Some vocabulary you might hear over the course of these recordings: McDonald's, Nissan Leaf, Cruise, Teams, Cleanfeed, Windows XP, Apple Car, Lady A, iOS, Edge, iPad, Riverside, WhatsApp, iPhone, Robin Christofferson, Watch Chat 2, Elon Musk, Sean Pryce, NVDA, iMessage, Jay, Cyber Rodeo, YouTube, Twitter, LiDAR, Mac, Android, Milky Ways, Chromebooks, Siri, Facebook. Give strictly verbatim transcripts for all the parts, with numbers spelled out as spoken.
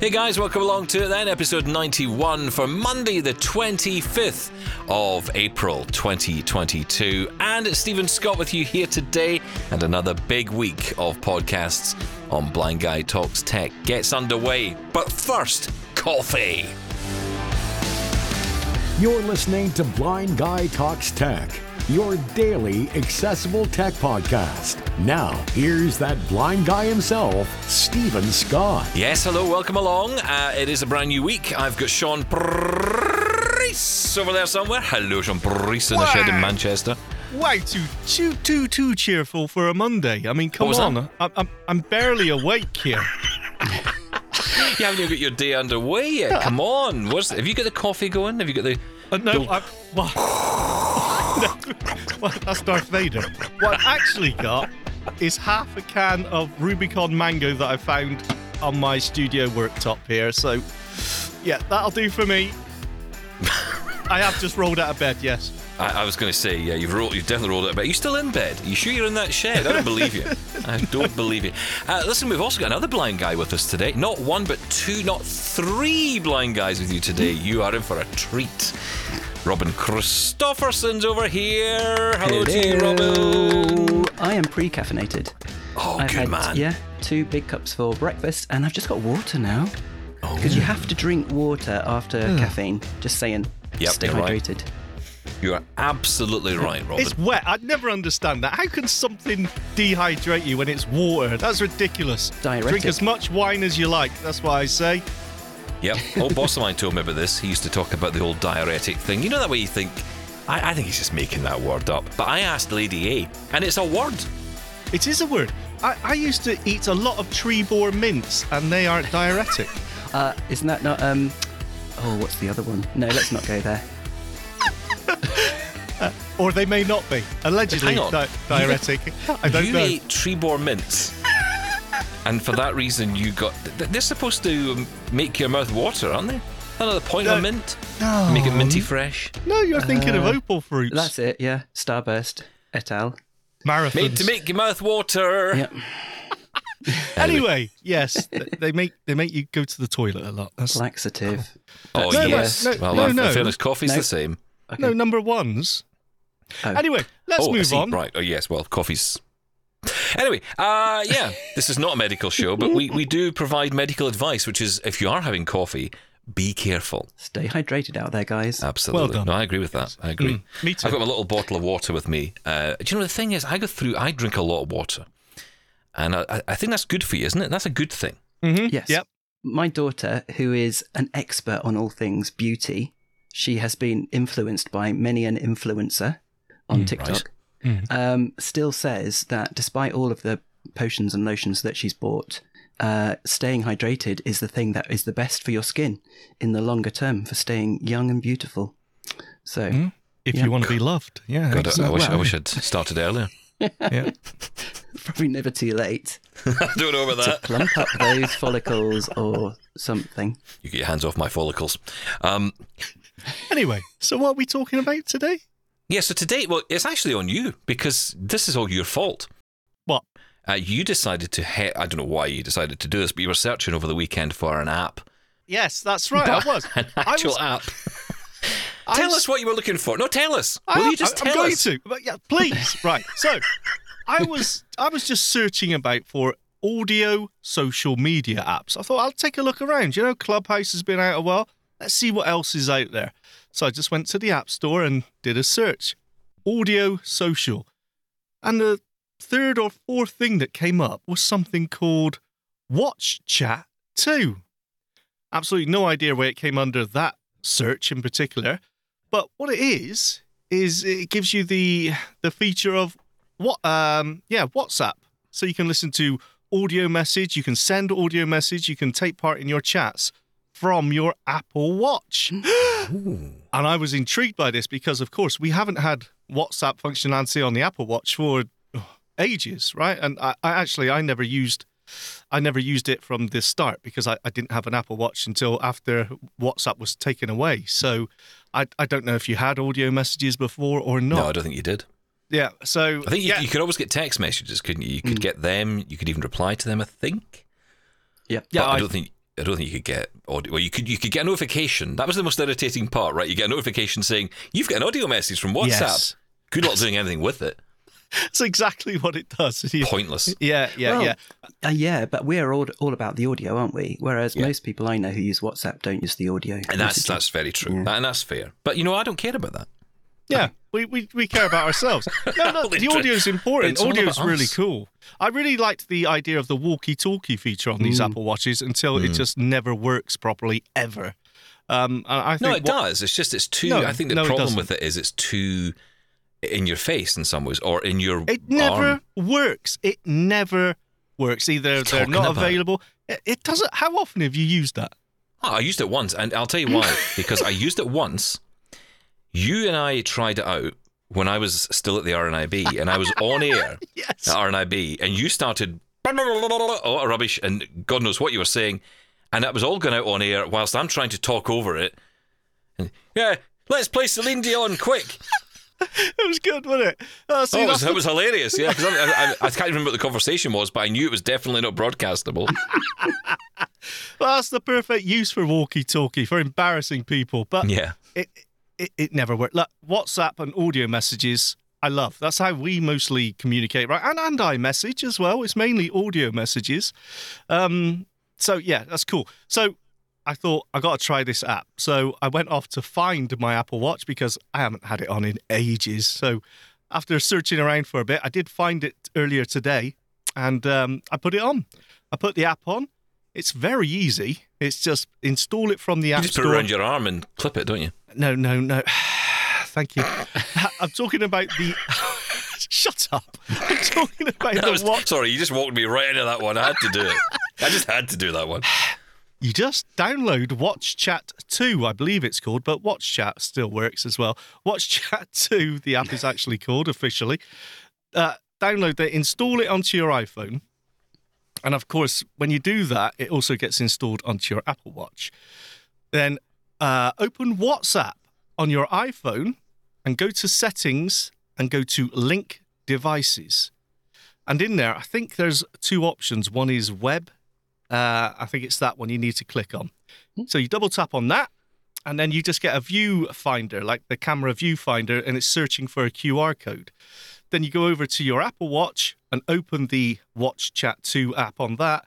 Hey guys, welcome along to it then, episode ninety-one for Monday the twenty-fifth of April twenty twenty-two. And it's Stephen Scott with you here today, and another big week of podcasts on Blind Guy Talks Tech gets underway. But first, coffee. You're listening to Blind Guy Talks Tech, your daily accessible tech podcast. Now, here's that blind guy himself, Stephen Scott. Yes, hello, welcome along. Uh, it is a brand new week. I've got Sean Pryce over there somewhere. Hello, Sean Pryce in wow. the shed in Manchester. Way too, too, too, too cheerful for a Monday. I mean, come on. I, I'm, I'm barely awake here. You haven't even got your day underway yet. Come on. What's, have you got the coffee going? Have you got the... Uh, no, the... I've... Well... No. Well, that's Darth Vader. What I actually got is half a can of Rubicon mango that I found on my studio worktop here. So, yeah, that'll do for me. I have just rolled out of bed, yes. I, I was going to say, yeah, you've, rolled, you've definitely rolled out of bed. Are you still in bed? Are you sure you're in that shed? I don't believe you. I don't believe you. Uh, listen, we've also got another blind guy with us today. Not one, but two, not three blind guys with you today. You are in for a treat. Robin Christofferson's over here. Hello, Hello. to you, Robin. I am pre-caffeinated. Oh, I've good had, man. Yeah, two big cups for breakfast, and I've just got water now. Oh. Because you have to drink water after mm. caffeine. Just saying, yep, stay hydrated. Right. You are absolutely right, Robin. It's wet. I'd never understand that. How can something dehydrate you when it's water? That's ridiculous. Diuretic. Drink as much wine as you like. That's what I say. Yep, old boss of mine told me about this. He used to talk about the old diuretic thing. You know that way you think, I, I think he's just making that word up. But I asked Lady A, and it's a word. It is a word. I, I used to eat a lot of tree boar mints, and they aren't diuretic. uh, isn't that not, um, oh, what's the other one? No, let's not go there. uh, or they may not be. Allegedly di- diuretic. I don't you know. You ate tree boar mints. And for that reason, you got... They're supposed to make your mouth water, aren't they? Another point no. of mint. No. Make it minty fresh. No, you're thinking uh, of opal fruits. That's it, yeah. Starburst, et al. Marathons. Made to make your mouth water. Yep. Anyway, yes, they make they make you go to the toilet a lot. That's... Laxative. Oh, no, yes. No, well, no, no. In fairness, coffee's no. the same. Okay. No, number one's. Oh. Anyway, let's oh, move on. Right, oh yes, well, coffee's... Anyway, uh, yeah, this is not a medical show, but we, we do provide medical advice, which is if you are having coffee, be careful. Stay hydrated out there, guys. Absolutely. Well done. No, I agree with that. I agree. Mm, me too. I've got my little bottle of water with me. Uh, do you know, the thing is, I go through, I drink a lot of water. And I, I think that's good for you, isn't it? That's a good thing. Mm-hmm. Yes. Yep. My daughter, who is an expert on all things beauty, she has been influenced by many an influencer on mm, TikTok. Right. Mm. Um, still says that despite all of the potions and lotions that she's bought, uh, staying hydrated is the thing that is the best for your skin in the longer term for staying young and beautiful. So, mm. if yeah. you want to be loved, yeah. God, I, I, wish, I wish I'd started earlier. Yeah, probably never too late. I don't know about that. To plump up those follicles or something. You get your hands off my follicles. Um, anyway, so what are we talking about today? Yeah, so today, well, it's actually on you, because this is all your fault. What? Uh, you decided to, he- I don't know why you decided to do this, but you were searching over the weekend for an app. Yes, that's right, I was. An actual was... app. tell was... us what you were looking for. No, tell us. I Will am, you just I'm tell us? I'm going to, yeah, please. Right, so I was, I was just searching about for audio social media apps. I thought, I'll take a look around. You know, Clubhouse has been out a while. Let's see what else is out there. So I just went to the App Store and did a search. Audio social. And the third or fourth thing that came up was something called Watch Chat two. Absolutely no idea where it came under that search in particular. But what it is, is it gives you the the feature of what um yeah, WhatsApp. So you can listen to audio message, you can send audio message, you can take part in your chats from your Apple Watch. Ooh. And I was intrigued by this because, of course, we haven't had WhatsApp functionality on the Apple Watch for ages, right? And I, I actually, I never used, I never used it from the start because I, I didn't have an Apple Watch until after WhatsApp was taken away. So I, I don't know if you had audio messages before or not. No, I don't think you did. Yeah, so... I think you, yeah. you could always get text messages, couldn't you? You could mm. get them, you could even reply to them, I think. Yeah, yeah I, I don't think... I don't think you could get audio. Well, you could you could get a notification. That was the most irritating part, right? You get a notification saying you've got an audio message from WhatsApp. Yes. You're not doing anything with it. That's exactly what it does. Pointless. Yeah, yeah, well, yeah. Uh, yeah, but we're all, all about the audio, aren't we? Whereas yeah. most people I know who use WhatsApp don't use the audio. And that's that's very true. Yeah. And that's fair. But, you know, I don't care about that. Yeah, we, we, we care about ourselves. No, no, the audio is important. Audio is really cool. I really liked the idea of the walkie-talkie feature on these mm. Apple Watches until mm. it just never works properly ever. Um, I think no, it what, does. It's just it's too. No, I think the no, problem it with it is it's too in your face in some ways, or in your. It never arm. works. It never works. Either they're not available. It, it doesn't. How often have you used that? Oh, I used it once, and I'll tell you why. Because I used it once. You and I tried it out when I was still at the R N I B, and I was on air yes. at R N I B, and you started oh, rubbish, and God knows what you were saying, and that was all going out on air whilst I'm trying to talk over it. And, yeah, let's play Celine Dion quick. It was good, wasn't it? Oh, so oh, it, was, it was hilarious, yeah. Because I, I, I can't remember what the conversation was, but I knew it was definitely not broadcastable. Well, that's the perfect use for walkie-talkie, for embarrassing people. But yeah. It, It, it never worked. Look, WhatsApp and audio messages, I love. That's how we mostly communicate, right? And and iMessage as well. It's mainly audio messages. Um, so, yeah, that's cool. So I thought, I got to try this app. So I went off to find my Apple Watch because I haven't had it on in ages. So after searching around for a bit, I did find it earlier today, and um, I put it on. I put the app on. It's very easy. It's just install it from the app store. You just put it around your arm and clip it, don't you? No, no, no. Thank you. I'm talking about the... Shut up. I'm talking about the was... watch. Sorry, you just walked me right into that one. I had to do it. I just had to do that one. You just download Watch Chat two, I believe it's called, but Watch Chat still works as well. Watch Chat two, the app is actually called officially. Uh, download that, install it onto your iPhone. And of course, when you do that, it also gets installed onto your Apple Watch. Then uh, open WhatsApp on your iPhone and go to settings and go to link devices. And in there, I think there's two options. One is web. Uh, I think it's that one you need to click on. So you double tap on that, and then you just get a viewfinder, like the camera viewfinder, and it's searching for a Q R code. Then you go over to your Apple Watch and open the Watch Chat two app on that,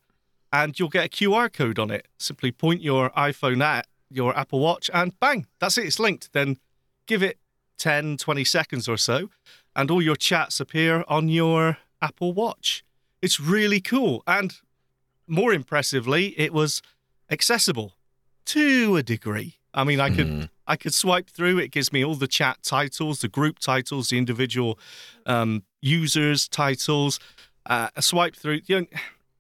and you'll get a Q R code on it. Simply point your iPhone at your Apple Watch and bang, that's it, it's linked. Then give it ten, twenty seconds or so, and all your chats appear on your Apple Watch. It's really cool. And more impressively, it was accessible to a degree. I mean, I could mm. I could swipe through. It gives me all the chat titles, the group titles, the individual um, users' titles. Uh, I swipe through. You know,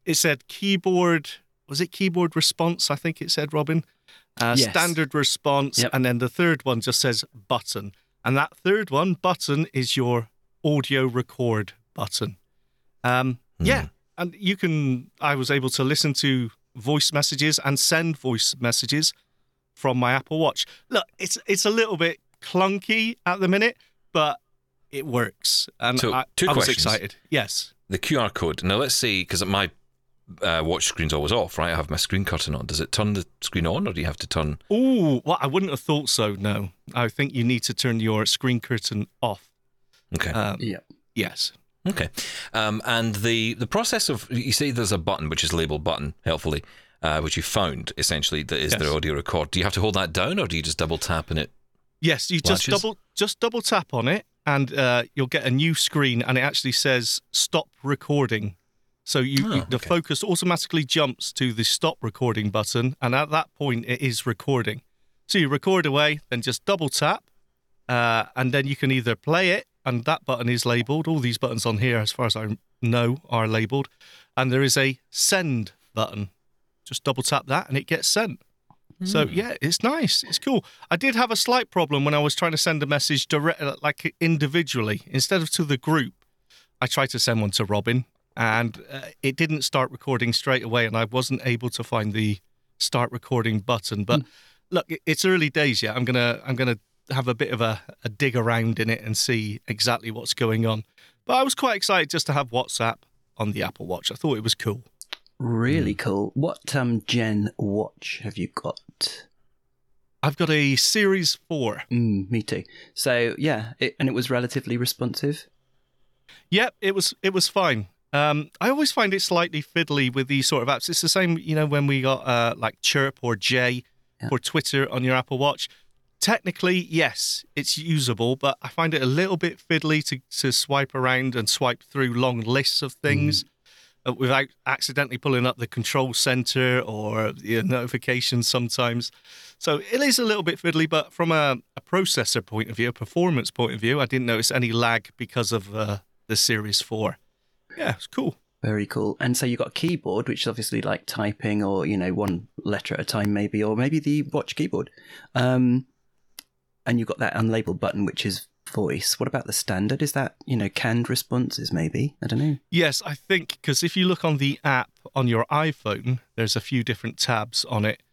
it said keyboard. Was it keyboard response? I think it said, Robin. Uh, yes. Standard response. Yep. And then the third one just says button. And that third one, button, is your audio record button. Um, mm. Yeah. And you can, I was able to listen to voice messages and send voice messages from my Apple Watch. Look, it's it's a little bit clunky at the minute, but it works. And so, I, two I was questions. excited. Yes. The Q R code. Now, let's see, because my uh, watch screen's always off, right? I have my screen curtain on. Does it turn the screen on, or do you have to turn... Oh, well, I wouldn't have thought so, no. I think you need to turn your screen curtain off. Okay. Um, yeah. Yes. Okay. Um, and the, the process of... You say there's a button, which is labeled button, helpfully, Uh, which you found, essentially, that is yes. their audio record. Do you have to hold that down, or do you just double tap and it Yes, you just latches? double just double tap on it, and uh, you'll get a new screen, and it actually says stop recording. So you, oh, you, the okay. focus automatically jumps to the stop recording button, and at that point, it is recording. So you record away, then just double tap, uh, and then you can either play it, and that button is labelled. All these buttons on here, as far as I know, are labelled. And there is a send button. Just double tap that and it gets sent. Mm. So, yeah, it's nice. It's cool. I did have a slight problem when I was trying to send a message direct, like individually. Instead of to the group, I tried to send one to Robin, and uh, it didn't start recording straight away, and I wasn't able to find the start recording button. But mm. look, it's early days yet. I'm going to I'm gonna have a bit of a, a dig around in it and see exactly what's going on. But I was quite excited just to have WhatsApp on the Apple Watch. I thought it was cool. Really cool. What um, gen watch have you got? I've got a Series four. Mm, me too. So yeah, it, and it was relatively responsive. Yep, it was. It was fine. Um, I always find it slightly fiddly with these sort of apps. It's the same, you know, when we got uh, like Chirp or Jay yeah. or Twitter on your Apple Watch. Technically, yes, it's usable, but I find it a little bit fiddly to, to swipe around and swipe through long lists of things mm. without accidentally pulling up the control center or the notifications sometimes. So it is a little bit fiddly, but from a, a processor point of view, a performance point of view, I didn't notice any lag because of uh, the Series four. Yeah, it's cool. Very cool. And so you've got a keyboard, which is obviously like typing or, you know, one letter at a time maybe, or maybe the watch keyboard. Um And you've got that unlabeled button, which is voice. What about the standard? Is that, you know, canned responses maybe? I don't know. Yes, I think, because if you look on the app on your iPhone, there's a few different tabs on it.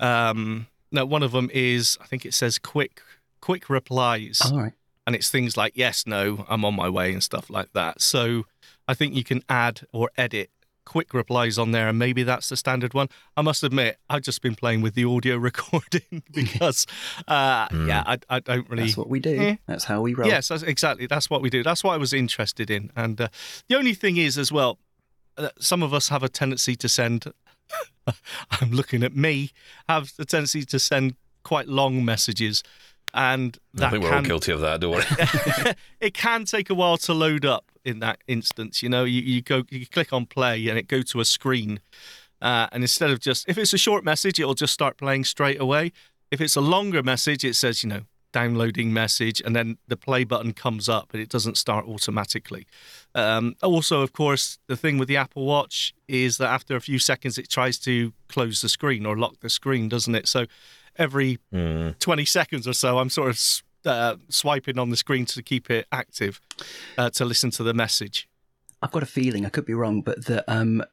Um, now, one of them is, I think it says quick quick replies. All right. And it's things like, yes, no, I'm on my way and stuff like that. So I think you can add or edit quick replies on there, and maybe that's the standard one. I must admit, I've just been playing with the audio recording because, uh, mm. yeah, I, I don't really... That's what we do. Eh. That's how we roll. Yes, that's, exactly. That's what we do. That's what I was interested in. And uh, the only thing is, as well, uh, some of us have a tendency to send... I'm looking at me. Have the tendency to send quite long messages. And that I think we're can, all guilty of that, don't worry. It can take a while to load up in that instance. You know, you, you go, you click on play and it go to a screen. Uh, and instead of just, if it's a short message, it'll just start playing straight away. If it's a longer message, it says, you know, downloading message, and then the play button comes up and it doesn't start automatically. Um, also, of course, the thing with the Apple Watch is that after a few seconds, it tries to close the screen or lock the screen, doesn't it? So every mm. twenty seconds or so, I'm sort of uh, swiping on the screen to keep it active, uh, to listen to the message. I've got a feeling, I could be wrong, but the um,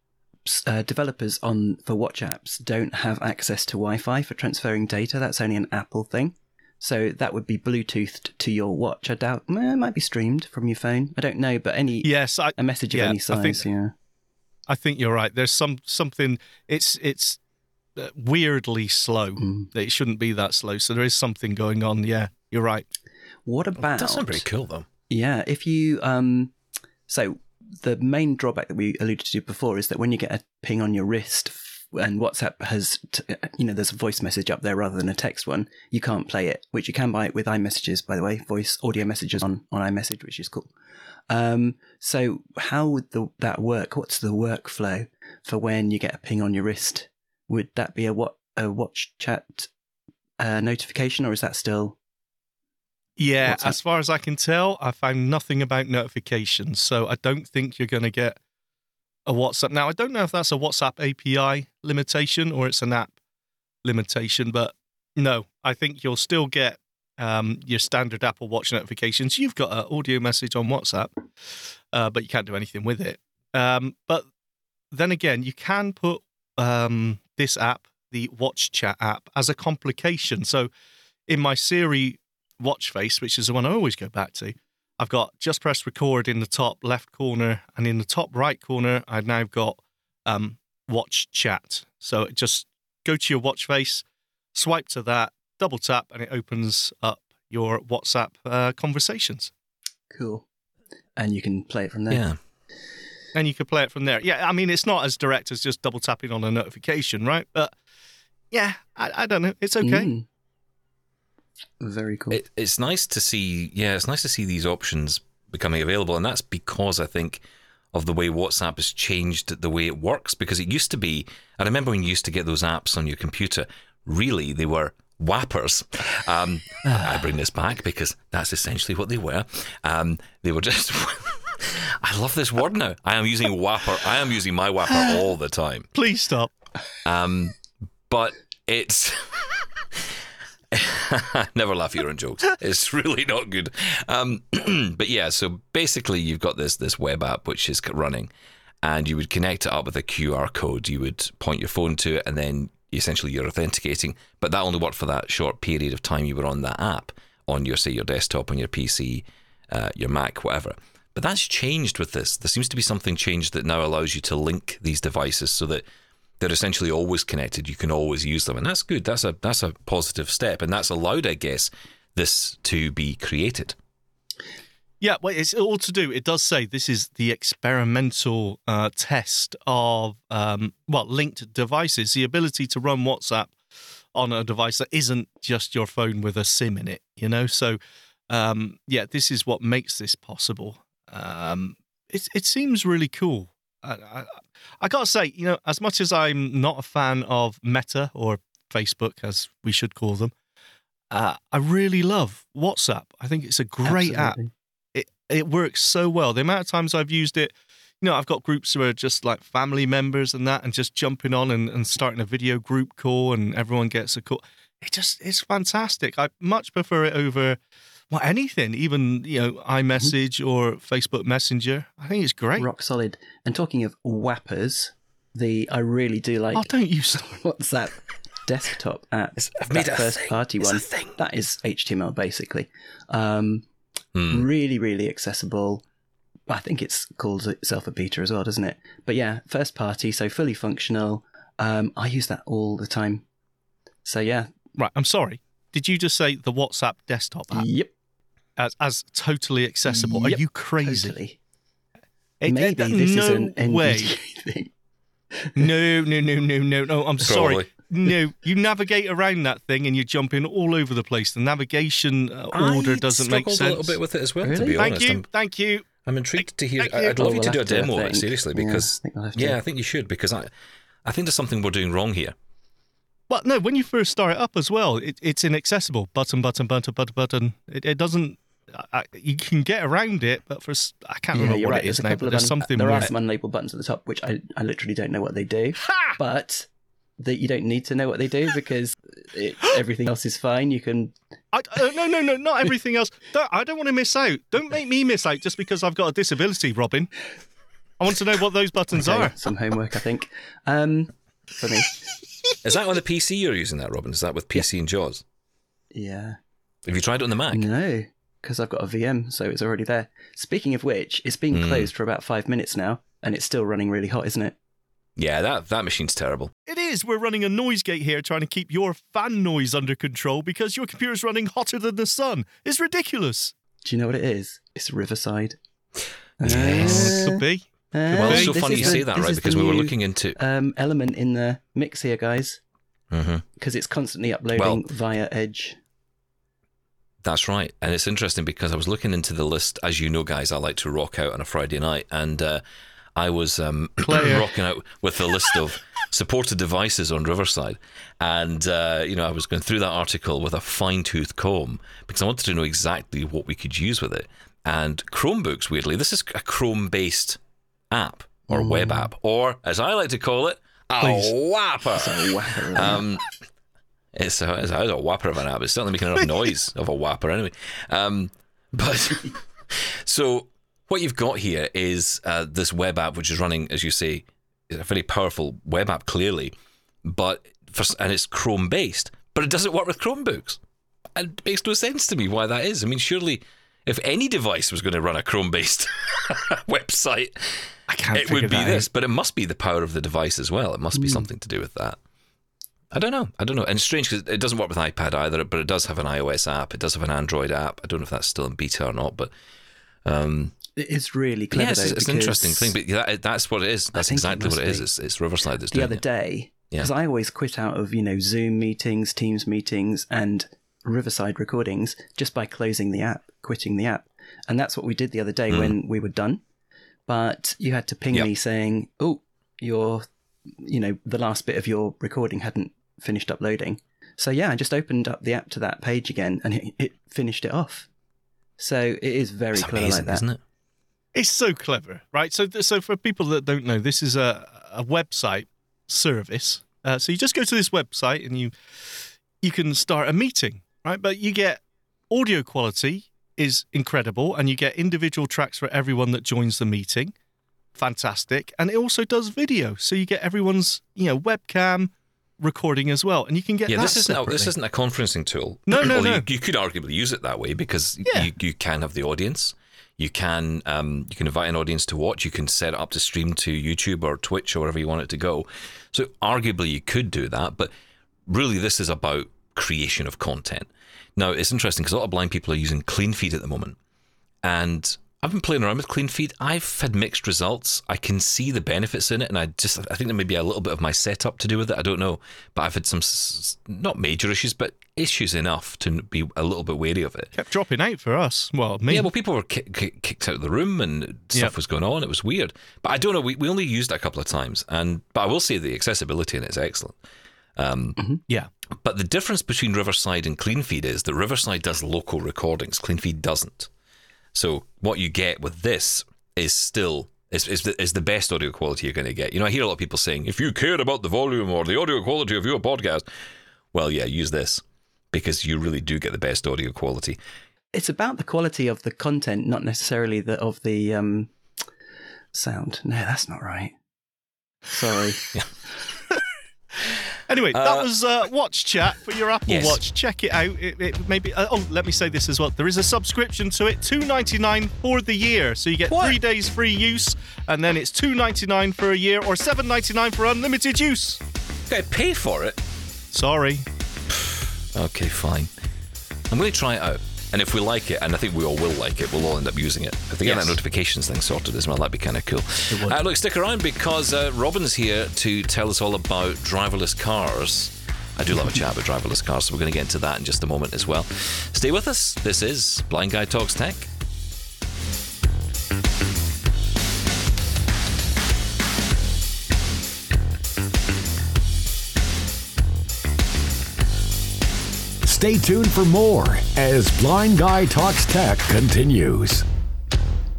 uh, developers on for watch apps don't have access to Wi-Fi for transferring data. That's only an Apple thing. So that would be Bluetoothed to your watch. I doubt, eh, it might be streamed from your phone. I don't know, but any yes, I, a message yeah, of any size. I think, yeah. I think you're right. There's some something, it's it's... weirdly slow. Mm. It shouldn't be that slow. So there is something going on. Yeah, you're right. What about... That sounds pretty cool, though. Yeah, if you... Um, so the main drawback that we alluded to before is that when you get a ping on your wrist and WhatsApp has, t- you know, there's a voice message up there rather than a text one, you can't play it, which you can buy it with iMessages, by the way, voice audio messages on, on iMessage, which is cool. Um, so how would the, that work? What's the workflow for when you get a ping on your wrist? Would that be a, what, a watch chat uh, notification, or is that still? Yeah, WhatsApp? As far as I can tell, I found nothing about notifications. So I don't think you're going to get a WhatsApp. Now, I don't know if that's a WhatsApp A P I limitation or it's an app limitation, but no, I think you'll still get um, your standard Apple Watch notifications. You've got an audio message on WhatsApp, uh, but you can't do anything with it. Um, but then again, you can put... Um, this app, the Watch Chat app, as a complication. So in my Siri watch face, which is the one I always go back to, I've got just press record in the top left corner, and in the top right corner, I've now got um, Watch Chat. So just go to your watch face, swipe to that, double tap, and it opens up your WhatsApp uh, conversations. Cool. And you can play it from there. Yeah. And you could play it from there. Yeah, I mean, it's not as direct as just double tapping on a notification, right? But yeah, I, I don't know. It's okay. Mm. Very cool. It, it's nice to see. Yeah, it's nice to see these options becoming available, and that's because I think of the way WhatsApp has changed the way it works. Because it used to be, I remember when you used to get those apps on your computer. Really, they were whappers. Um, I bring this back because that's essentially what they were. Um, they were just. I love this word now. I am using whapper. I am using my whapper all the time. Please stop. Um, but it's... Never laugh at your own jokes. It's really not good. Um, but yeah, so basically you've got this this web app which is running, and you would connect it up with a Q R code. You would point your phone to it, and then essentially you're authenticating. But that only worked for that short period of time you were on that app on your, say, your desktop, on your P C, uh, your Mac, whatever. But that's changed with this. There seems to be something changed that now allows you to link these devices so that they're essentially always connected. You can always use them. And that's good. That's a that's a positive step. And that's allowed, I guess, this to be created. Yeah, well, it's all to do. It does say this is the experimental uh, test of, um, well, linked devices, the ability to run WhatsApp on a device that isn't just your phone with a SIM in it, you know? So, um, yeah, this is what makes this possible. Um, it, it seems really cool. I, I, I got to say, you know, as much as I'm not a fan of Meta or Facebook, as we should call them, uh, I really love WhatsApp. I think it's a great Absolutely. app. It works so well. The amount of times I've used it, you know, I've got groups who are just like family members and that, and just jumping on and, and starting a video group call, and everyone gets a call. It just, it's fantastic. I much prefer it over, well, anything, even, you know, iMessage or Facebook Messenger. I think it's great. Rock solid. And talking of whappers, the, I really do like. Oh, don't you stop. What's that? Desktop app. It's, I've made that first thing. Party it's one. A thing. That is H T M L basically. Um, Hmm. Really, really accessible. I think it's calls itself a beta as well, doesn't it? But yeah, first party, so fully functional. Um, I use that all the time. So yeah. Right, I'm sorry. Did you just say the WhatsApp desktop app? Yep. As as totally accessible. Yep. Are you crazy? Totally. It, Maybe it, it, this no is an N V D A thing. No, no, no, no, no, no. I'm sorry. Probably. No, you navigate around that thing and you're jumping all over the place. The navigation order I doesn't make sense. I struggled a little bit with it as well, really? to be thank honest. Thank you, I'm, thank you. I'm intrigued to hear. I, I'd love oh, you to do a demo of it, seriously, because, yeah, I think, we'll yeah, I think you should, because I, I think there's something we're doing wrong here. Well, no, when you first start it up as well, it, it's inaccessible. Button, button, button, button, button. It, it doesn't, I, you can get around it, but for, I can't yeah, remember what right. it is now, but there's un, something There are some unlabeled buttons at the top, which I, I literally don't know what they do, ha! but... that you don't need to know what they do because it, everything else is fine. You can... I, uh, no, no, no, not everything else. Don't, I don't want to miss out. Don't make me miss out just because I've got a disability, Robin. I want to know what those buttons okay, are. Some homework, I think. Um, for me. Is that on the P C you're using that, Robin? Is that with P C yeah. and Jaws? Yeah. Have you tried it on the Mac? No, because I've got a V M, so it's already there. Speaking of which, it's been mm. closed for about five minutes now, and it's still running really hot, isn't it? Yeah, that, that machine's terrible. It is. We're running a noise gate here trying to keep your fan noise under control because your computer's running hotter than the sun. It's ridiculous. Do you know what it is? It's Riverside. Yes. Uh, could be. Uh, well, it's so funny you say the, that, right? Because we were looking into... Um, element in the mix here, guys. Because mm-hmm. it's constantly uploading well, via Edge. That's right. And it's interesting because I was looking into the list. As you know, guys, I like to rock out on a Friday night and... Uh, I was um, rocking out with a list of supported devices on Riverside, and uh, you know I was going through that article with a fine-tooth comb because I wanted to know exactly what we could use with it. And Chromebooks, weirdly, this is a Chrome-based app or mm. web app, or as I like to call it, a Please. whapper. It's a whapper. Um, it's, a, it's, a, it's a whapper of an app. It's certainly making enough noise of a whapper anyway. Um, but so. What you've got here is uh, this web app, which is running, as you say, is a very powerful web app, clearly, but for, and it's Chrome-based, but it doesn't work with Chromebooks. And it makes no sense to me why that is. I mean, surely if any device was going to run a Chrome-based website, I can't it would be that this, out. But it must be the power of the device as well. It must be mm. something to do with that. I don't know. I don't know. And it's strange because it doesn't work with iPad either, but it does have an iOS app. It does have an Android app. I don't know if that's still in beta or not, but... Um, It's really clever. Yes, it's an interesting thing, but that, that's what it is. That's exactly what it is. It's, it's Riverside that's doing it. The other day, because yeah. I always quit out of, you know, Zoom meetings, Teams meetings, and Riverside recordings just by closing the app, quitting the app. And that's what we did the other day mm. when we were done. But you had to ping yep. me saying, oh, your, you know, the last bit of your recording hadn't finished uploading. So yeah, I just opened up the app to that page again and it, it finished it off. So it is very it's clever amazing, like that. Isn't it? It's so clever, right? So so for people that don't know, this is a, a website service. Uh, so you just go to this website and you you can start a meeting, right? But you get audio quality is incredible and you get individual tracks for everyone that joins the meeting. Fantastic. And it also does video. So you get everyone's, you know, webcam recording as well. And you can get yeah, that this isn't separately. This isn't a conferencing tool. No, no, well, no. You, you could arguably use it that way because yeah. you, you can have the audience. You can um, you can invite an audience to watch. You can set it up to stream to YouTube or Twitch or wherever you want it to go. So arguably you could do that, but really this is about creation of content. Now, it's interesting because a lot of blind people are using Cleanfeed at the moment. And I've been playing around with Cleanfeed. I've had mixed results. I can see the benefits in it, and I just I think there may be a little bit of my setup to do with it. I don't know, but I've had some not major issues, but issues enough to be a little bit wary of it. Kept dropping out for us. Well, me. Yeah, well, people were ki- ki- kicked out of the room, and stuff yep. was going on. It was weird, but I don't know. We, we only used it a couple of times, and but I will say the accessibility in it is excellent. Um, mm-hmm. Yeah, but the difference between Riverside and Cleanfeed is that Riverside does local recordings. Cleanfeed doesn't. So what you get with this is still is is the, is the best audio quality you're going to get. You know, I hear a lot of people saying, if you care about the volume or the audio quality of your podcast, well, yeah, use this because you really do get the best audio quality. It's about the quality of the content, not necessarily the of the um, sound. No, that's not right. Sorry. Anyway, that uh, was uh, Watch Chat for your Apple yes. Watch. Check it out. It, it maybe. Uh, oh, let me say this as well. There is a subscription to it, two dollars and ninety-nine cents for the year. So you get what? three days free use, and then it's two dollars and ninety-nine cents for a year or seven dollars and ninety-nine cents for unlimited use. You gotta pay for it. Sorry. Okay, fine. I'm going to try it out. And if we like it, and I think we all will like it, we'll all end up using it. If they get yes. that notifications thing sorted as well, that'd be kind of cool. Uh, look, stick around because uh, Robin's here to tell us all about driverless cars. I do love a chat about driverless cars, so we're going to get into that in just a moment as well. Stay with us. This is Blind Guy Talks Tech. Stay tuned for more as Blind Guy Talks Tech continues.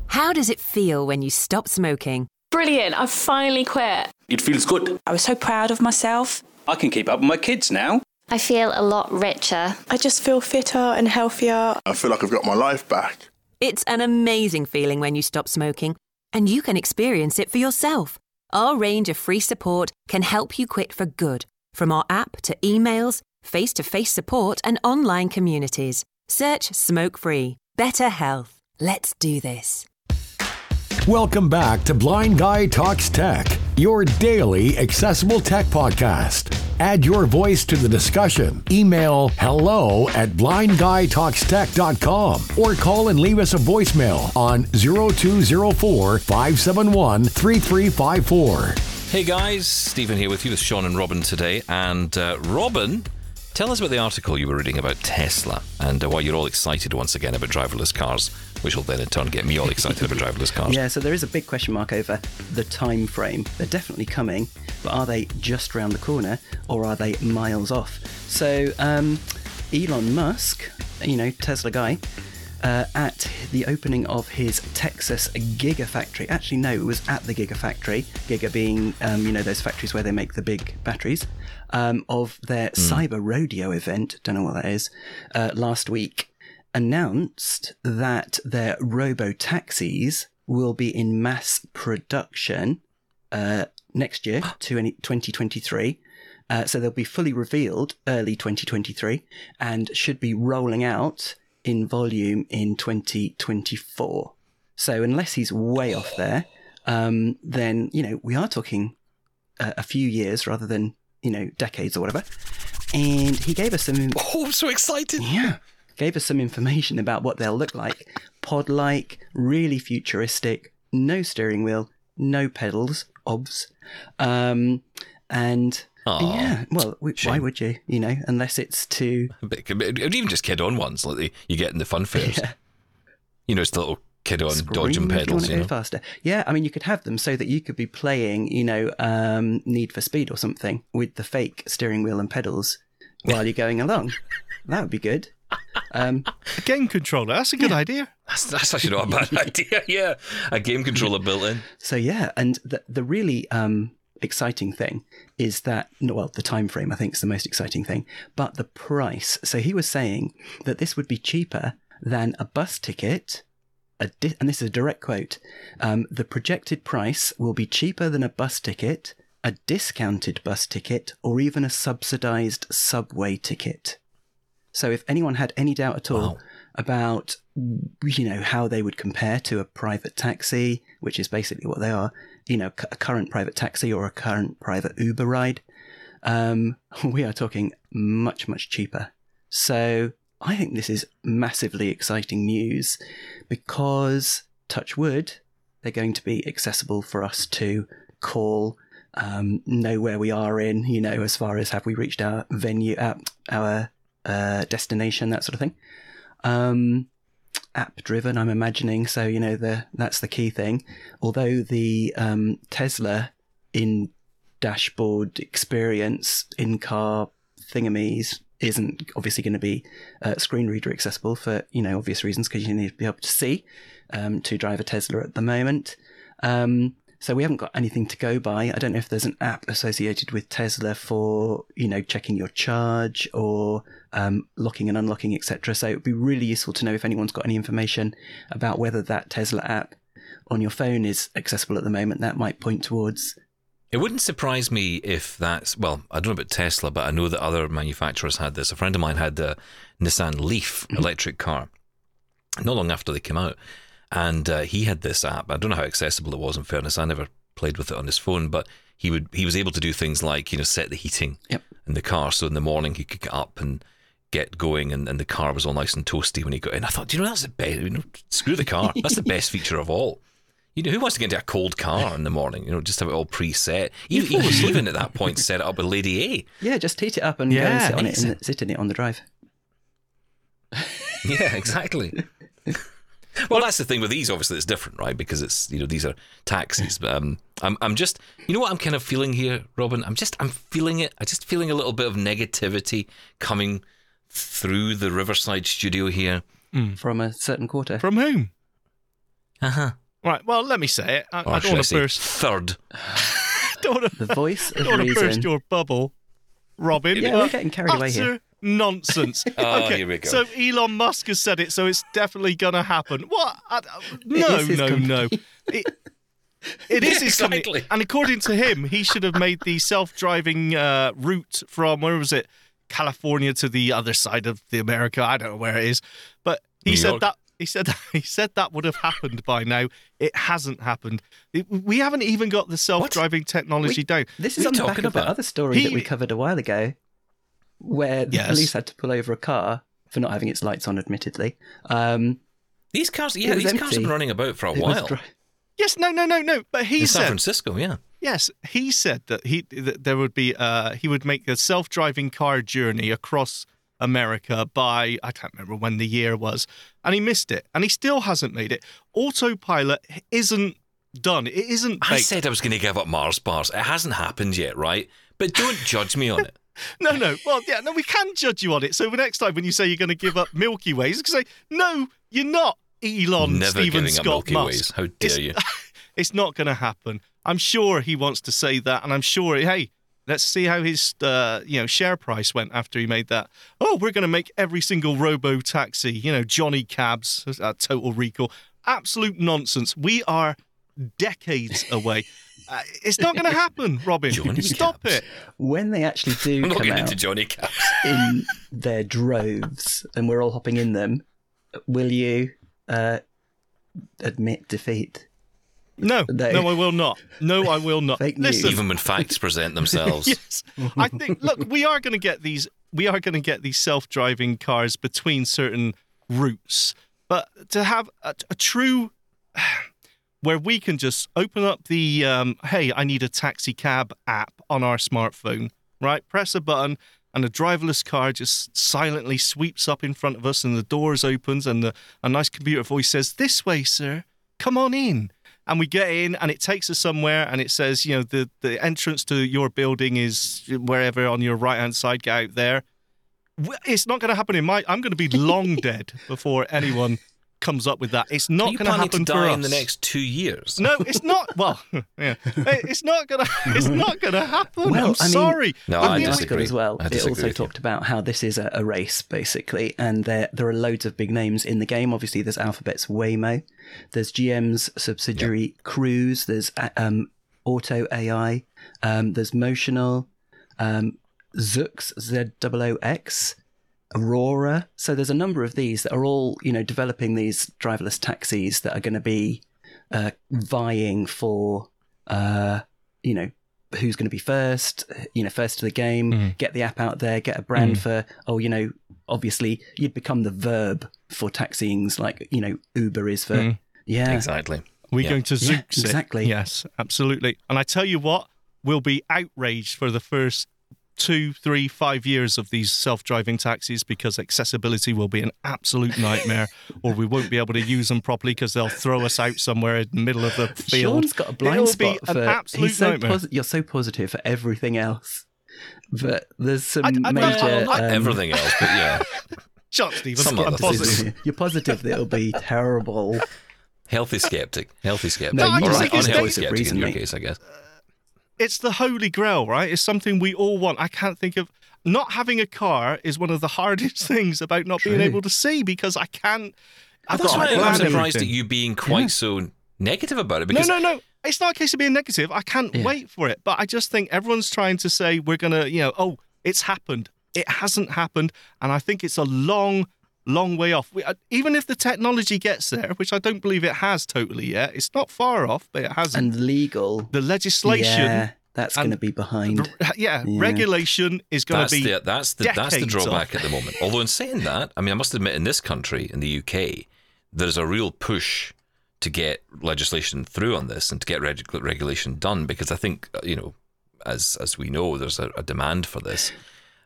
How does it feel when you stop smoking? Brilliant, I finally quit. It feels good. I was so proud of myself. I can keep up with my kids now. I feel a lot richer. I just feel fitter and healthier. I feel like I've got my life back. It's an amazing feeling when you stop smoking, and you can experience it for yourself. Our range of free support can help you quit for good, from our app to emails, face-to-face support and online communities. Search Smoke Free. Better health. Let's do this. Welcome back to Blind Guy Talks Tech, your daily accessible tech podcast. Add your voice to the discussion. Email hello at blindguytalkstech dot com or call and leave us a voicemail on zero two zero four, five seven one, three three five four. Hey guys, Stephen here with you with Sean and Robin today. And uh, Robin... tell us about the article you were reading about Tesla and uh, why you're all excited once again about driverless cars, which will then in turn get me all excited about driverless cars. Yeah, so there is a big question mark over the time frame. They're definitely coming, but are they just round the corner or are they miles off? So um, Elon Musk, you know, Tesla guy, uh, at the opening of his Texas Gigafactory, actually no, it was at the Gigafactory, Giga being, um, you know, those factories where they make the big batteries, Um, of their mm. cyber rodeo event, don't know what that is, uh, last week, announced that their robo-taxis will be in mass production uh, next year, twenty twenty-three. Uh, so they'll be fully revealed early twenty twenty-three and should be rolling out in volume in twenty twenty-four. So unless he's way off there, um, then, you know, we are talking uh, a few years rather than you know, decades or whatever. And he gave us some... In- oh, I'm so excited. Yeah. Gave us some information about what they'll look like. Pod-like, really futuristic, no steering wheel, no pedals, obvs. Um, and, and yeah, well, we, why would you, you know, unless it's to... A bit, a bit, even just kid-on ones, like the, you get in the fun fairs. Yeah. You know, it's the little kid-on dodging pedals, you, you know. Faster. Yeah, I mean, you could have them so that you could be playing, you know, um, Need for Speed or something with the fake steering wheel and pedals while you're going along. That would be good. Um, a game controller, that's a good yeah. idea. That's, that's actually not a bad idea, yeah. A game controller built in. So, yeah, and the, the really um, exciting thing is that, well, the time frame, I think, is the most exciting thing, but the price. So he was saying that this would be cheaper than a bus ticket... A di- and this is a direct quote, um, the projected price will be cheaper than a bus ticket, a discounted bus ticket, or even a subsidized subway ticket. So if anyone had any doubt at all wow. about you know, how they would compare to a private taxi, which is basically what they are, you know, a current private taxi or a current private Uber ride. Um, we are talking much, much cheaper. So I think this is massively exciting news because, touch wood, they're going to be accessible for us to call, um, know where we are in, you know, as far as have we reached our venue, uh, our uh, destination, that sort of thing. Um, app driven, I'm imagining. So, you know, the, that's the key thing. Although the um, Tesla in dashboard experience in car thingamies isn't obviously going to be uh, screen reader accessible for, you know, obvious reasons, because you need to be able to see um, to drive a Tesla at the moment. Um, so we haven't got anything to go by. I don't know if there's an app associated with Tesla for, you know, checking your charge or um, locking and unlocking, et cetera. So it would be really useful to know if anyone's got any information about whether that Tesla app on your phone is accessible at the moment. That might point towards... It wouldn't surprise me if that's, well, I don't know about Tesla, but I know that other manufacturers had this. A friend of mine had the Nissan Leaf electric car not long after they came out, and uh, he had this app. I don't know how accessible it was, in fairness. I never played with it on his phone, but he would he was able to do things like, you know, set the heating yep. in the car, so in the morning he could get up and get going, and, and the car was all nice and toasty when he got in. I thought, do you know, that's the best, you know, screw the car, that's the best feature of all. You know, who wants to get into a cold car in the morning? You know, just have it all preset. Even, even at that point, set it up with Lady A. Yeah, just heat it up and, yeah, go and sit on it and sit in it on the drive. Yeah, exactly. Well, that's the thing with these. Obviously, it's different, right? Because it's, you know, these are taxis. But um, I'm I'm just, you know what I'm kind of feeling here, Robin? I'm just I'm feeling it. I'm just feeling a little bit of negativity coming through the Riverside studio here mm. from a certain quarter. From whom? Uh huh. Right, well, let me say it. I, I don't want to burst third. don't wanna, the voice of don't reason. Don't burst your bubble, Robin. Yeah, we're getting carried away here. Nonsense. oh, okay, here we go. So Elon Musk has said it, so it's definitely going to happen. What? I, no, no, company. no. It, it yeah, is his company. Exactly. And according to him, he should have made the self-driving uh, route from, where was it, California to the other side of the America. I don't know where it is, but he New said York. that. He said he said that would have happened by now. It hasn't happened. We haven't even got the self-driving what? technology we, down. This is on the back of that other story he, that we covered a while ago, where yes. the police had to pull over a car for not having its lights on, admittedly. Um, these cars, yeah, these empty. cars have been running about for a it while. Dry- yes, no, no, no, no. But he In said San Francisco, yeah. Yes, he said that he that there would be uh, he would make a self-driving car journey across America by, I can't remember when the year was, and he missed it, and he still hasn't made it. Autopilot isn't done. It isn't baked. I said I was going to give up Mars bars. It hasn't happened yet, right? But don't judge me on it. No, no. Well, yeah, no, we can judge you on it. So the next time when you say you're going to give up Milky Ways, you can say, no, you're not, Elon, Never Stephen Scott Milky Musk. Ways. How dare it's, you? It's not going to happen. I'm sure he wants to say that, and I'm sure, hey, let's see how his uh, you know, share price went after he made that. Oh, we're going to make every single robo-taxi, you know, Johnny Cabs, uh, Total Recall. Absolute nonsense. We are decades away. Uh, it's not going to happen, Robin. Johnny Stop cabs. it. When they actually do I'm come out into Johnny Cabs. in their droves and we're all hopping in them, will you uh, admit defeat? No, no, no, I will not. No, I will not. Listen, even when facts present themselves. Yes, I think. Look, we are going to get these. We are going to get these self-driving cars between certain routes, but to have a, a true, where we can just open up the um, hey, I need a taxi cab app on our smartphone. Right, press a button, and a driverless car just silently sweeps up in front of us, and the doors opens, and the, a nice computer voice says, "This way, sir. Come on in." And we get in, and it takes us somewhere, and it says, you know, the, the entrance to your building is wherever on your right-hand side, get out there. It's not going to happen in my... I'm going to be long dead before anyone comes up with that. It's not going to happen to for us. Are you planning to die in the next two years? No, it's not... Well, yeah. It's not going to It's not going to happen. Well, I'm I mean, sorry. No, I disagree. As well, I disagree. It also talked you. about how this is a, a race, basically, and there there are loads of big names in the game. Obviously, there's Alphabet's Waymo. There's G M's subsidiary yep. Cruise. There's um, Auto A I. Um, there's Motional. Um, Zoox, Z O O X. Aurora. So there's a number of these that are all, you know, developing these driverless taxis that are going to be uh, vying for, uh, you know, who's going to be first, you know, first to the game, mm. get the app out there, get a brand mm. for, oh, you know, obviously you'd become the verb for taxiings, like, you know, Uber is for, mm. yeah. Exactly. We're yeah. going to Zoox yeah, it. Exactly. Yes, absolutely. And I tell you what, we'll be outraged for the first two, three, five years of these self-driving taxis because accessibility will be an absolute nightmare, or we won't be able to use them properly because they'll throw us out somewhere in the middle of the field. Sean's got a blind It'll spot. It'll be an absolute so nightmare. Posi- you're so positive for everything else, but there's some I, I, major... I, I like um... everything else, but yeah. Shut up, Steve. I'm, I'm positive. You're positive that it'll be terrible. Healthy skeptic. Healthy skeptic. No, I'm just right. Unhealthy skeptic reason, in your mate. Case, I guess. It's the holy grail, right? It's something we all want. I can't think of... Not having a car is one of the hardest things about not True. Being able to see because I can't... I've That's got why I'm surprised at you being quite yeah. so negative about it. Because no, no, no. It's not a case of being negative. I can't yeah. wait for it. But I just think everyone's trying to say we're going to, you know, oh, it's happened. It hasn't happened. And I think it's a long, long way off. We, uh, even if the technology gets there, which I don't believe it has totally yet, it's not far off, but it hasn't. And legal. The legislation. Yeah, that's going to be behind. The, yeah, yeah, regulation is going to be the, That's the That's the drawback off. At the moment. Although in saying that, I mean, I must admit in this country, in the U K, there's a real push to get legislation through on this and to get reg- regulation done because I think, you know, as, as we know, there's a, a demand for this.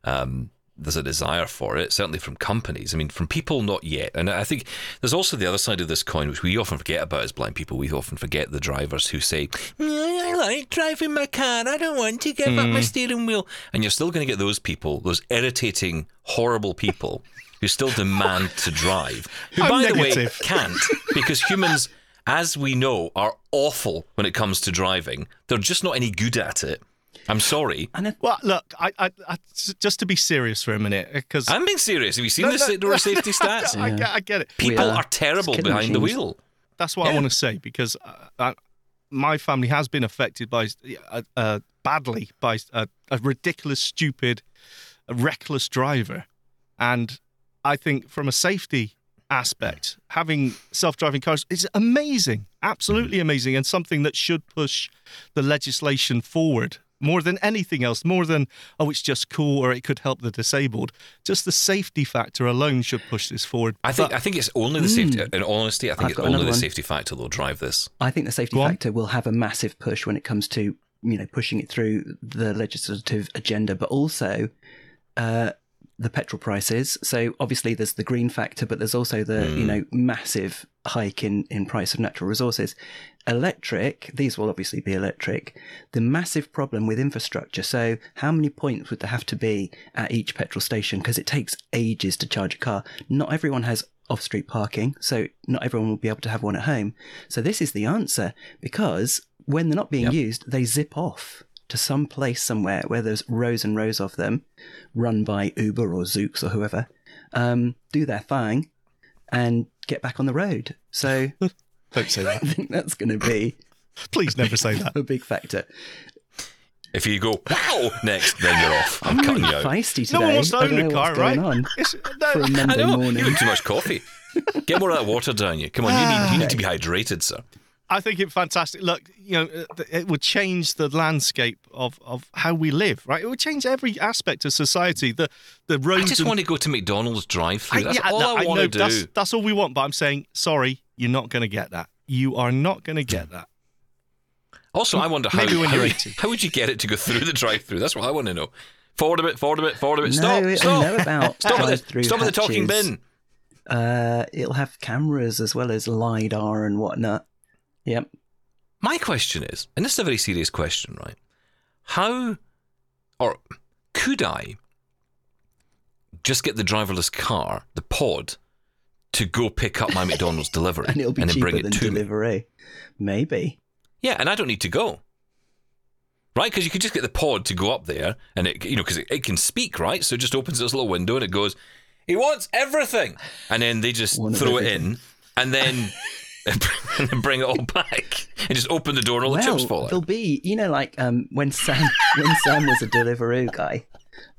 Um There's a desire for it, certainly from companies. I mean, from people, not yet. And I think there's also the other side of this coin, which we often forget about as blind people. We often forget the drivers who say, mm, I like driving my car. I don't want to give mm. up my steering wheel. And you're still going to get those people, those irritating, horrible people who still demand to drive. Who, I'm by negative. The way, can't, because humans, as we know, are awful when it comes to driving. They're just not any good at it. I'm sorry. And well, look, I, I, I, just to be serious for a minute, because I'm being serious. Have you seen no, the no, no, safety stats? I, I, I get it. People are, are terrible behind machines. The wheel. That's what yeah. I want to say, because I, I, my family has been affected by uh, uh, badly by a, a ridiculous, stupid, reckless driver, and I think from a safety aspect, having self-driving cars is amazing, absolutely amazing, and something that should push the legislation forward. More than anything else, more than, oh, it's just cool or it could help the disabled. Just the safety factor alone should push this forward. I think but, I think it's only the safety, mm, in honesty, I think I've it's only the one. Safety factor that will drive this. I think the safety Go factor on. Will have a massive push when it comes to, you know, pushing it through the legislative agenda, but also uh, the petrol prices. So obviously there's the green factor, but there's also the, mm. you know, massive hike in, in price of natural resources. Electric, these will obviously be electric, the massive problem with infrastructure. So how many points would there have to be at each petrol station? Because it takes ages to charge a car. Not everyone has off-street parking, so not everyone will be able to have one at home. So this is the answer, because when they're not being yep. used, they zip off to some place somewhere where there's rows and rows of them run by Uber or Zoox or whoever, um, do their thing and get back on the road. So don't say that. I think that's going to be... Please never say that. ...a big factor. If you go, wow, next, then you're off. I'm, I'm cutting really you out. Feisty today. No one wants to own a car, right? No, for a Monday morning. You need too much coffee. Get more of that water down you. Come on, you need, you need to be hydrated, sir. I think it's fantastic. Look, you know, it would change the landscape of, of how we live, right? It would change every aspect of society. The the roads. I just and... want to go to McDonald's drive-thru. That's yeah, all no, I want I to do. That's, that's all we want. But I'm saying, sorry, you're not going to get that. You are not going to get that. Also, I wonder how, how, how would you get it to go through the drive-thru? That's what I want to know. Forward a bit, forward a bit, forward a bit. Stop, no, stop. Know about stop at the, stop at the talking bin. Uh, it'll have cameras as well as LiDAR and whatnot. Yep. My question is, and this is a very serious question, right? How, or could I just get the driverless car, the pod, to go pick up my McDonald's delivery and, it'll be and then bring it than to delivery. Me? Maybe. Yeah, and I don't need to go. Right? Because you could just get the pod to go up there, and it, you know, because it, it can speak, right? So it just opens this little window and it goes, he wants everything. And then they just One throw it in, and then. And then bring it all back and just open the door and all well, the chips fall out. There'll be, you know, like um, when Sam when Sam was a Deliveroo guy,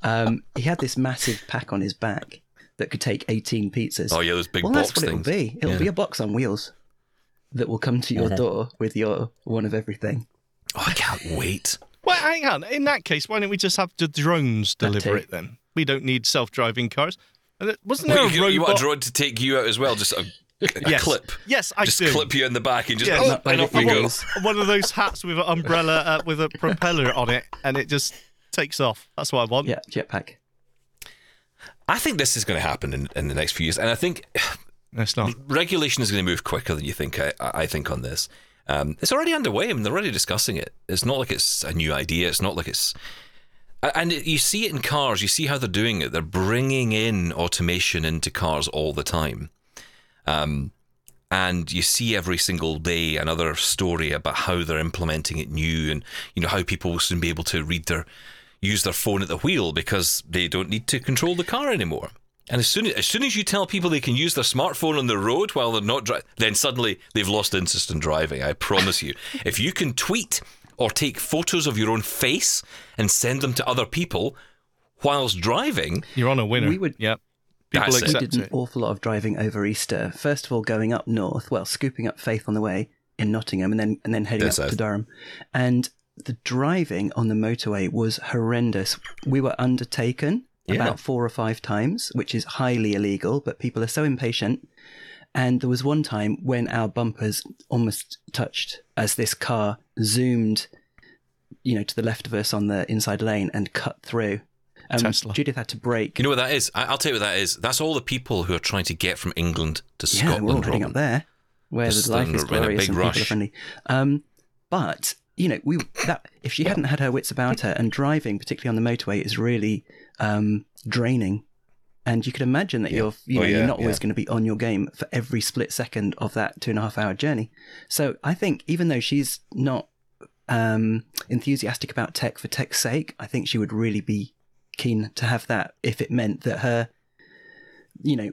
um, he had this massive pack on his back that could take eighteen pizzas. Oh yeah, those big well, box things. Well, that's what things. It'll be. It'll yeah. be a box on wheels that will come to your mm-hmm. door with your one of everything. Oh, I can't wait. Well, hang on. In that case, why don't we just have the drones deliver that it then? We don't need self-driving cars. Wasn't there well, you, a robot? You want a drone to take you out as well? Just a, a yes. clip. Yes, I just do. Just clip you in the back and just yes. oh, and off we go. One of those hats with an umbrella uh, with a propeller on it, and it just takes off. That's what I want. Yeah, jetpack. I think this is going to happen in, in the next few years, and I think it's not. Regulation is going to move quicker than you think. I, I think on this, um, it's already underway. I mean, they're already discussing it. It's not like it's a new idea. It's not like it's. And you see it in cars. You see how they're doing it. They're bringing in automation into cars all the time, um, and you see every single day another story about how they're implementing it new, and you know how people will soon be able to read their. Use their phone at the wheel because they don't need to control the car anymore. And as soon as, as soon as you tell people they can use their smartphone on the road while they're not driving, then suddenly they've lost interest in driving. I promise you. If you can tweet or take photos of your own face and send them to other people whilst driving, you're on a winner. We would, yep. People that's accept it. We did an awful lot of driving over Easter. First of all, going up north, well, scooping up Faith on the way in Nottingham, and then and then heading that's up south. To Durham, and. The driving on the motorway was horrendous. We were undertaken yeah. about four or five times, which is highly illegal, but people are so impatient. And there was one time when our bumpers almost touched as this car zoomed, you know, to the left of us on the inside lane and cut through. Um, Tesla. Judith had to brake. You know what that is? I- I'll tell you what that is. That's all the people who are trying to get from England to yeah, Scotland. Yeah, we're all heading up there, where the life is glorious and people are friendly. Um, but... You know, we that if she hadn't had her wits about her, and driving, particularly on the motorway, is really um, draining. And you could imagine that yeah. you're, you know, oh, yeah, you're not yeah. always going to be on your game for every split second of that two and a half hour journey. So I think even though she's not um, enthusiastic about tech for tech's sake, I think she would really be keen to have that if it meant that her, you know,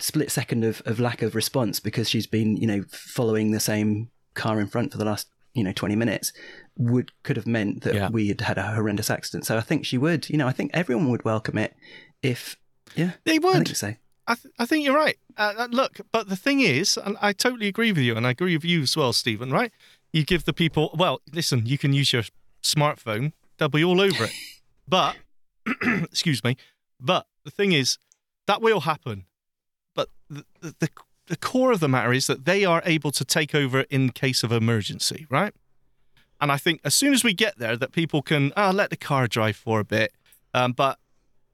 split second of, of lack of response because she's been, you know, following the same car in front for the last. You know, twenty minutes would could have meant that yeah. we had had a horrendous accident. So I think she would. You know, I think everyone would welcome it if, yeah, they would. I think, so. I th- I think you're right. Uh, look, but the thing is, and I totally agree with you, and I agree with you as well, Stephen. Right? You give the people. Well, listen, you can use your smartphone. They'll be all over it. But excuse me. But the thing is, that will happen. But the the. the The core of the matter is that they are able to take over in case of emergency, right? And I think as soon as we get there, that people can oh, let the car drive for a bit, um, but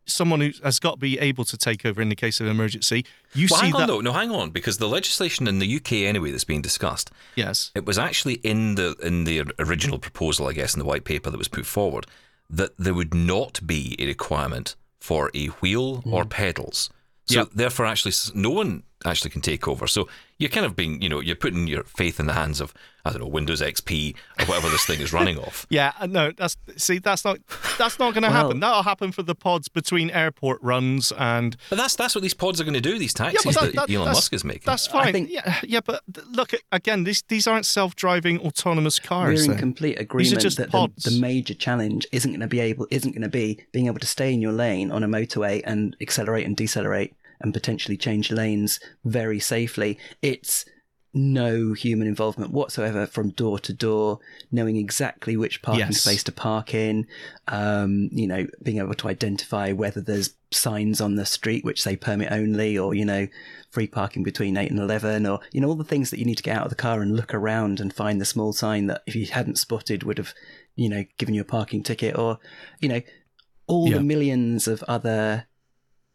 someone who has got to be able to take over in the case of emergency. You well, see hang on, that? Though. No, hang on, because the legislation in the U K anyway that's being discussed. Yes, it was actually in the in the original proposal, I guess, in the white paper that was put forward, that there would not be a requirement for a wheel mm. or pedals. So yep. therefore, actually, no one actually can take over. So you're kind of being, you know, you're putting your faith in the hands of, I don't know, Windows X P or whatever this thing is running off. Yeah, no, that's see, that's not that's not going to well, happen. That'll happen for the pods between airport runs and. But that's that's what these pods are going to do. These taxis yeah, that, that, that Elon Musk is making. That's fine. I think, yeah, yeah, but look again. These these aren't self-driving autonomous cars. We're in so. complete agreement that the, the major challenge isn't going to be able isn't going to be being able to stay in your lane on a motorway and accelerate and decelerate. And potentially change lanes very safely. It's no human involvement whatsoever from door to door, knowing exactly which parking yes. space to park in, um, you know, being able to identify whether there's signs on the street which say permit only or, you know, free parking between eight and eleven or, you know, all the things that you need to get out of the car and look around and find the small sign that if you hadn't spotted would have, you know, given you a parking ticket or, you know, all yeah. the millions of other...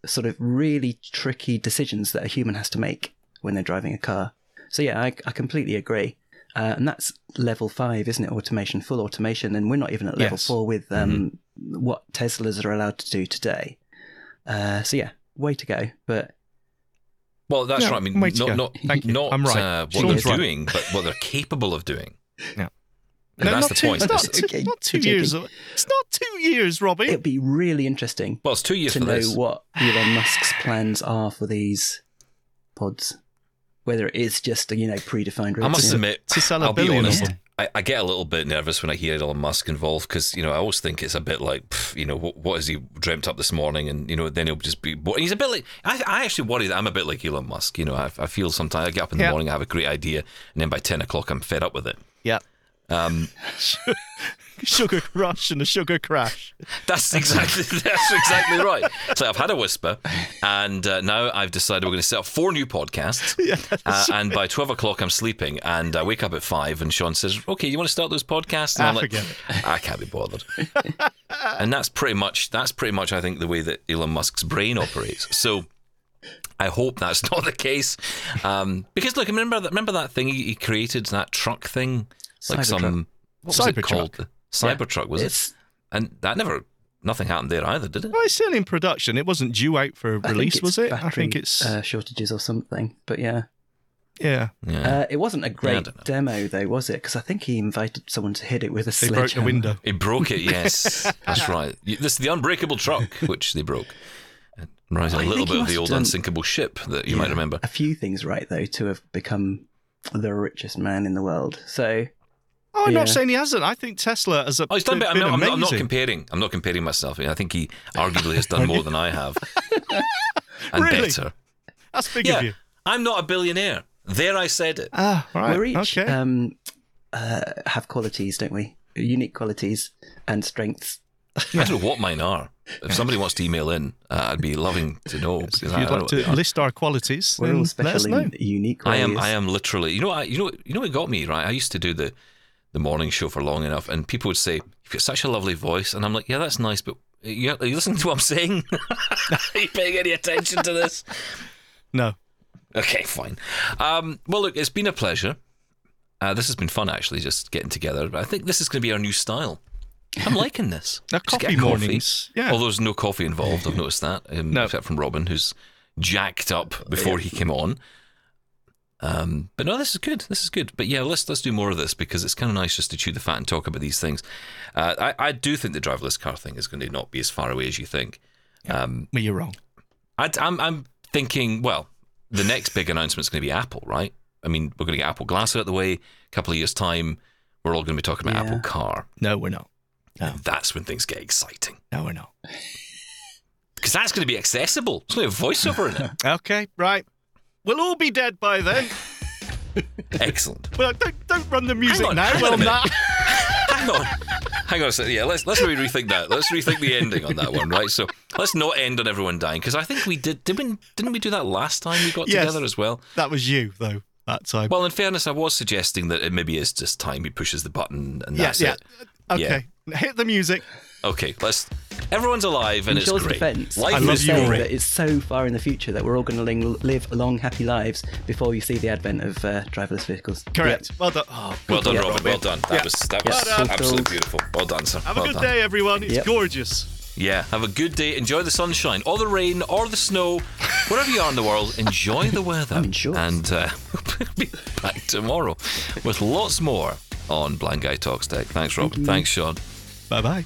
sort of really tricky decisions that a human has to make when they're driving a car. So yeah, I, I completely agree. Uh, and that's level five, isn't it? Automation, full automation. And we're not even at level yes. four with um, mm-hmm. what Teslas are allowed to do today. Uh, so yeah, way to go. But well, that's yeah, right. I mean, not not Thank you. not I'm right. uh, what Sean's they're right. doing, but what they're capable of doing. Yeah. No, that's the two, point. It's not, it's okay, not two years. Joking. It's not two years, Robbie. It'd be really interesting. Well, it's two years to for know this. What Elon Musk's plans are for these pods, whether it is just a you know predefined. I must admit, to sell a I'll billion. Be honest, I, I get a little bit nervous when I hear Elon Musk involved, because, you know, I always think it's a bit like, pff, you know, what, what has he dreamt up this morning? And, you know, then he'll just be... He's a bit like... I, I actually worry that I'm a bit like Elon Musk. You know, I, I feel sometimes I get up in the yep. morning, I have a great idea, and then by ten o'clock I'm fed up with it. Yeah. Um, sugar rush and a sugar crash. That's exactly that's exactly right. So I've had a whisper, and uh, now I've decided we're going to set up four new podcasts. Yeah, uh, and right. by twelve o'clock I'm sleeping, and I wake up at five, and Sean says, "Okay, you want to start those podcasts?" And I I'm like, forget it. "I can't be bothered." And that's pretty much that's pretty much I think the way that Elon Musk's brain operates. So I hope that's not the case, um, because look, remember that remember that thing he, he created, that truck thing. Like Cyber some truck. What was Cyber it called? Truck. Cybertruck, yeah. was it's... it? And that never, nothing happened there either, did it? Well, it's still in production. It wasn't due out for release, was it? I think it's uh, shortages or something. But yeah, yeah. yeah. Uh, it wasn't a great yeah, demo, though, was it? Because I think he invited someone to hit it with a sledgehammer. They broke the window. It broke it. Yes, that's right. This is the unbreakable truck, which they broke. Right, well, a little bit of the old unsinkable ship that you yeah, might remember. A few things, right, though, to have become the richest man in the world. So. Oh, I'm yeah. not saying he hasn't. I think Tesla has a, oh, he's done been I'm not, amazing. I'm not comparing. I'm not comparing myself. I think he arguably has done more than I have. And really? Better. That's big yeah, of you. I'm not a billionaire. There I said it. Ah, right. We're each okay. um, uh, have qualities, don't we? Unique qualities and strengths. I don't know what mine are. If somebody wants to email in, uh, I'd be loving to know. Yes, if you'd I, like I to list our qualities, we're all special and unique qualities. I am, I am literally... You know, I, you know, you know what got me, right? I used to do the... the morning show for long enough, and people would say, "You've got such a lovely voice," and I'm like, "Yeah, that's nice, but you, are you listening to what I'm saying? Are you paying any attention to this?" No. Okay, fine. Um, well, look, it's been a pleasure. Uh, this has been fun, actually, just getting together. I think this is going to be our new style. I'm liking this. Now, coffee mornings. Yeah. Although there's no coffee involved, I've noticed that, um, no. except from Robin, who's jacked up before yeah. he came on. Um, but no, this is good. This is good. But yeah, let's let's do more of this, because it's kind of nice just to chew the fat and talk about these things. Uh, I, I do think the driverless car thing is going to not be as far away as you think. Um, well, you're wrong. I, I'm I'm thinking, well, the next big announcement is going to be Apple, right? I mean, we're going to get Apple Glass out of the way. A couple of years' time, we're all going to be talking about yeah. Apple Car. No, we're not. No. And that's when things get exciting. No, we're not. Because that's going to be accessible. There's going to be a voiceover in it. Okay, right. We'll all be dead by then. Excellent. Well, don't don't run the music hang on, now. Hang well, on that. Hang on. Hang on a second. Yeah, let's let's maybe rethink that. Let's rethink the ending on that one, right? So let's not end on everyone dying, because I think we did. Did we? Didn't we do that last time we got yes, together as well? That was you, though. That time. Well, in fairness, I was suggesting that it maybe is just time he pushes the button and yeah, that's yeah. it. Okay. Yeah. Hit the music. Okay, let's. Everyone's alive and in it's Sean's great. Defense, life I love is you, that it's so far in the future that we're all going to live long, happy lives before we see the advent of uh, driverless vehicles. Correct. Yep. Well done. Oh, well done, yeah, Robin. Robin. Well done. That yeah. was that yeah. was well absolutely beautiful. Well done, sir. Have well a good done. day, everyone. It's yep. gorgeous. Yeah. Have a good day. Enjoy the sunshine, or the rain, or the snow, wherever you are in the world. Enjoy the weather. I'm sure. And uh, we'll be back tomorrow with lots more on Blind Guy Talks Tech. Thanks, Robin. Mm-hmm. Thanks, Sean. Bye-bye.